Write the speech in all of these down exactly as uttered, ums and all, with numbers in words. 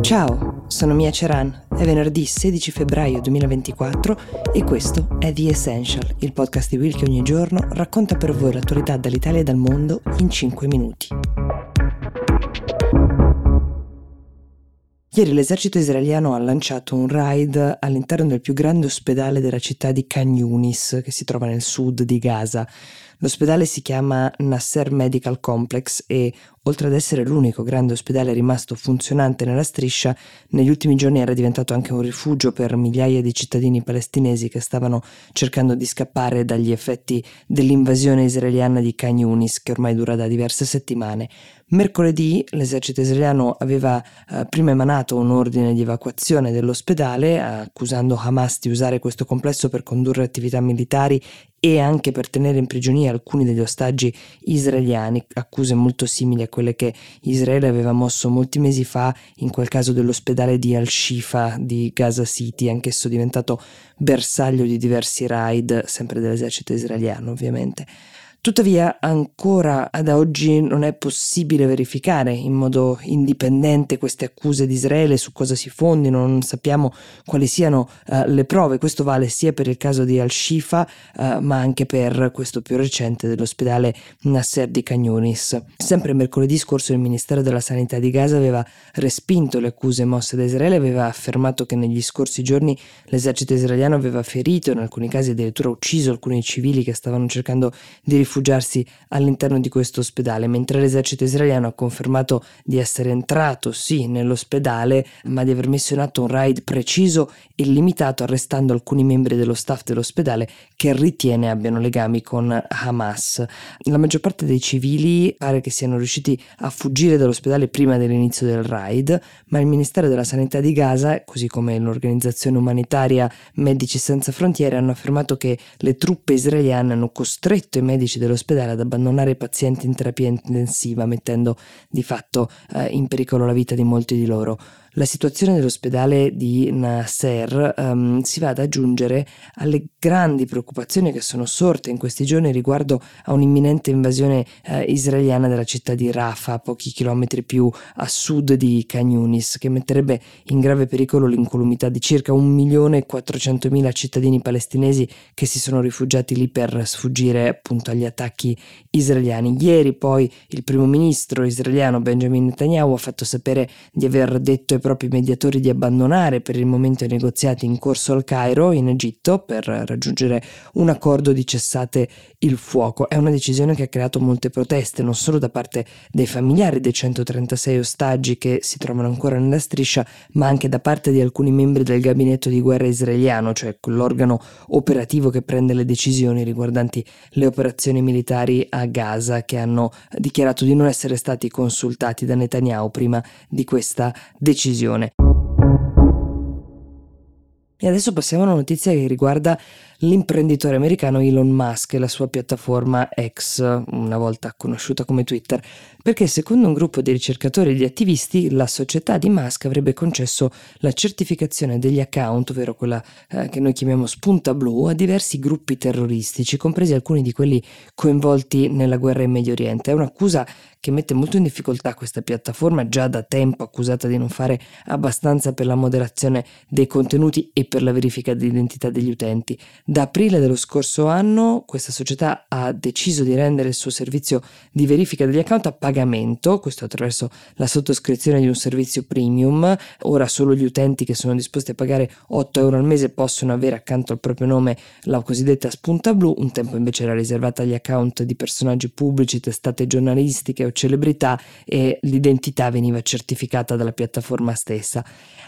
Ciao, sono Mia Ceran, è venerdì sedici febbraio duemilaventiquattro e questo è The Essential, il podcast di Will che ogni giorno racconta per voi l'attualità dall'Italia e dal mondo in cinque minuti. Ieri l'esercito israeliano ha lanciato un raid all'interno del più grande ospedale della città di Khan Yunis, che si trova nel sud di Gaza. L'ospedale si chiama Nasser Medical Complex e, oltre ad essere l'unico grande ospedale rimasto funzionante nella striscia, negli ultimi giorni era diventato anche un rifugio per migliaia di cittadini palestinesi che stavano cercando di scappare dagli effetti dell'invasione israeliana di Khan Yunis, che ormai dura da diverse settimane. Mercoledì l'esercito israeliano aveva eh, prima emanato un ordine di evacuazione dell'ospedale, accusando Hamas di usare questo complesso per condurre attività militari e anche per tenere in prigionia alcuni degli ostaggi israeliani, accuse molto simili a quelle che Israele aveva mosso molti mesi fa in quel caso dell'ospedale di Al-Shifa di Gaza City, anch'esso diventato bersaglio di diversi raid, sempre dell'esercito israeliano ovviamente. Tuttavia ancora ad oggi non è possibile verificare in modo indipendente queste accuse di Israele, su cosa si fondino, non sappiamo quali siano uh, le prove. Questo vale sia per il caso di Al-Shifa uh, ma anche per questo più recente dell'ospedale Nasser di Khan Yunis. Sempre mercoledì scorso il Ministero della Sanità di Gaza aveva respinto le accuse mosse da Israele, aveva affermato che negli scorsi giorni l'esercito israeliano aveva ferito, in alcuni casi addirittura ucciso, alcuni civili che stavano cercando di rifugiarsi rifugiarsi all'interno di questo ospedale, mentre l'esercito israeliano ha confermato di essere entrato sì nell'ospedale, ma di aver messo in atto un raid preciso e limitato, arrestando alcuni membri dello staff dell'ospedale che ritiene abbiano legami con Hamas. La maggior parte dei civili pare che siano riusciti a fuggire dall'ospedale prima dell'inizio del raid, ma il Ministero della Sanità di Gaza, così come l'organizzazione umanitaria Medici Senza Frontiere, hanno affermato che le truppe israeliane hanno costretto i medici dell'ospedale ad abbandonare i pazienti in terapia intensiva, mettendo di fatto eh, in pericolo la vita di molti di loro. La situazione dell'ospedale di Nasser um, si va ad aggiungere alle grandi preoccupazioni che sono sorte in questi giorni riguardo a un'imminente invasione eh, israeliana della città di Rafah, pochi chilometri più a sud di Khan Yunis, che metterebbe in grave pericolo l'incolumità di circa un milione e quattrocentomila cittadini palestinesi che si sono rifugiati lì per sfuggire appunto agli attacchi israeliani. Ieri poi il primo ministro israeliano Benjamin Netanyahu ha fatto sapere di aver detto propri mediatori di abbandonare per il momento i negoziati in corso al Cairo, in Egitto, per raggiungere un accordo di cessate il fuoco. È una decisione che ha creato molte proteste, non solo da parte dei familiari dei centotrentasei ostaggi che si trovano ancora nella striscia, ma anche da parte di alcuni membri del gabinetto di guerra israeliano, cioè quell'organo operativo che prende le decisioni riguardanti le operazioni militari a Gaza, che hanno dichiarato di non essere stati consultati da Netanyahu prima di questa decisione. E adesso passiamo a una notizia che riguarda l'imprenditore americano Elon Musk e la sua piattaforma X, una volta conosciuta come Twitter, perché secondo un gruppo di ricercatori e di attivisti la società di Musk avrebbe concesso la certificazione degli account, ovvero quella eh, che noi chiamiamo spunta blu, a diversi gruppi terroristici, compresi alcuni di quelli coinvolti nella guerra in Medio Oriente. È un'accusa che mette molto in difficoltà questa piattaforma, già da tempo accusata di non fare abbastanza per la moderazione dei contenuti e per la verifica dell'identità degli utenti. Da aprile dello scorso anno questa società ha deciso di rendere il suo servizio di verifica degli account a pagamento, questo attraverso la sottoscrizione di un servizio premium. Ora solo gli utenti che sono disposti a pagare otto euro al mese possono avere accanto al proprio nome la cosiddetta spunta blu, un tempo invece era riservata agli account di personaggi pubblici, testate giornalistiche o celebrità, e l'identità veniva certificata dalla piattaforma stessa.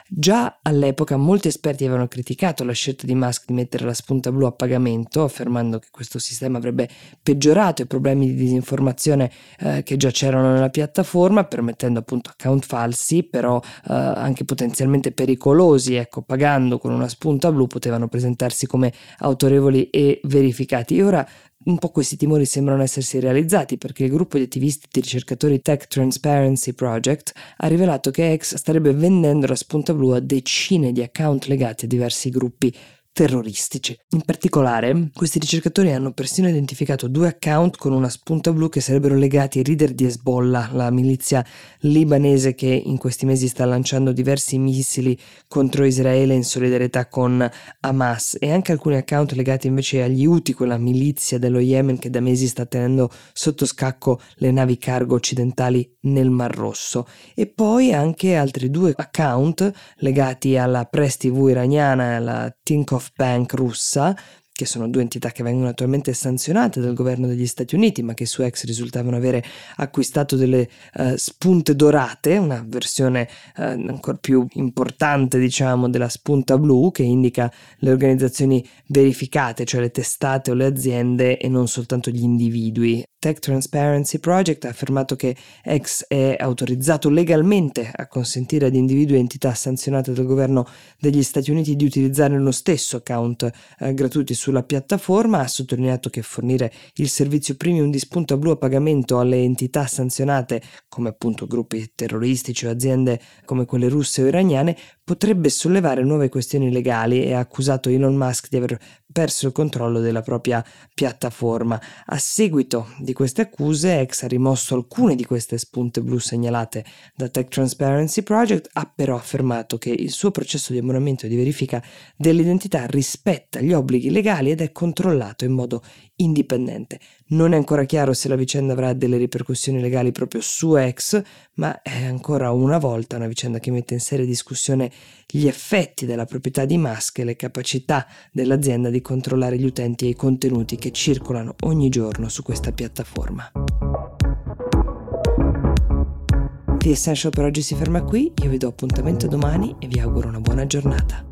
Già all'epoca molti esperti avevano criticato la scelta di Musk di mettere la spunta blu a pagamento, affermando che questo sistema avrebbe peggiorato i problemi di disinformazione eh, che già c'erano nella piattaforma, permettendo appunto account falsi, però eh, anche potenzialmente pericolosi. Ecco, pagando con una spunta blu potevano presentarsi come autorevoli e verificati. E ora un po' questi timori sembrano essersi realizzati, perché il gruppo di attivisti e ricercatori Tech Transparency Project ha rivelato che X starebbe vendendo la spunta blu a decine di account legati a diversi gruppi terroristici. In particolare, questi ricercatori hanno persino identificato due account con una spunta blu che sarebbero legati ai leader di Hezbollah, la milizia libanese che in questi mesi sta lanciando diversi missili contro Israele in solidarietà con Hamas, e anche alcuni account legati invece agli Houthi, quella milizia dello Yemen che da mesi sta tenendo sotto scacco le navi cargo occidentali nel Mar Rosso, e poi anche altri due account legati alla Press tivù iraniana e alla Tinkoff Bank russa, che sono due entità che vengono attualmente sanzionate dal governo degli Stati Uniti, ma che su X risultavano avere acquistato delle uh, spunte dorate, una versione uh, ancora più importante, diciamo, della spunta blu, che indica le organizzazioni verificate, cioè le testate o le aziende e non soltanto gli individui. Tech Transparency Project ha affermato che X è autorizzato legalmente a consentire ad individui e entità sanzionate dal governo degli Stati Uniti di utilizzare lo stesso account eh, gratuiti sulla piattaforma. Ha sottolineato che fornire il servizio premium di spunta blu a pagamento alle entità sanzionate, come appunto gruppi terroristici o aziende come quelle russe o iraniane, potrebbe sollevare nuove questioni legali, e ha accusato Elon Musk di aver perso il controllo della propria piattaforma. A seguito di queste accuse, X ha rimosso alcune di queste spunte blu segnalate da Tech Transparency Project, ha però affermato che il suo processo di abbonamento e di verifica dell'identità rispetta gli obblighi legali ed è controllato in modo indipendente. Non è ancora chiaro se la vicenda avrà delle ripercussioni legali proprio su X, ma è ancora una volta una vicenda che mette in seria discussione gli effetti della proprietà di Musk e le capacità dell'azienda di controllare gli utenti e i contenuti che circolano ogni giorno su questa piattaforma. The Essential per oggi si ferma qui, io vi do appuntamento domani e vi auguro una buona giornata.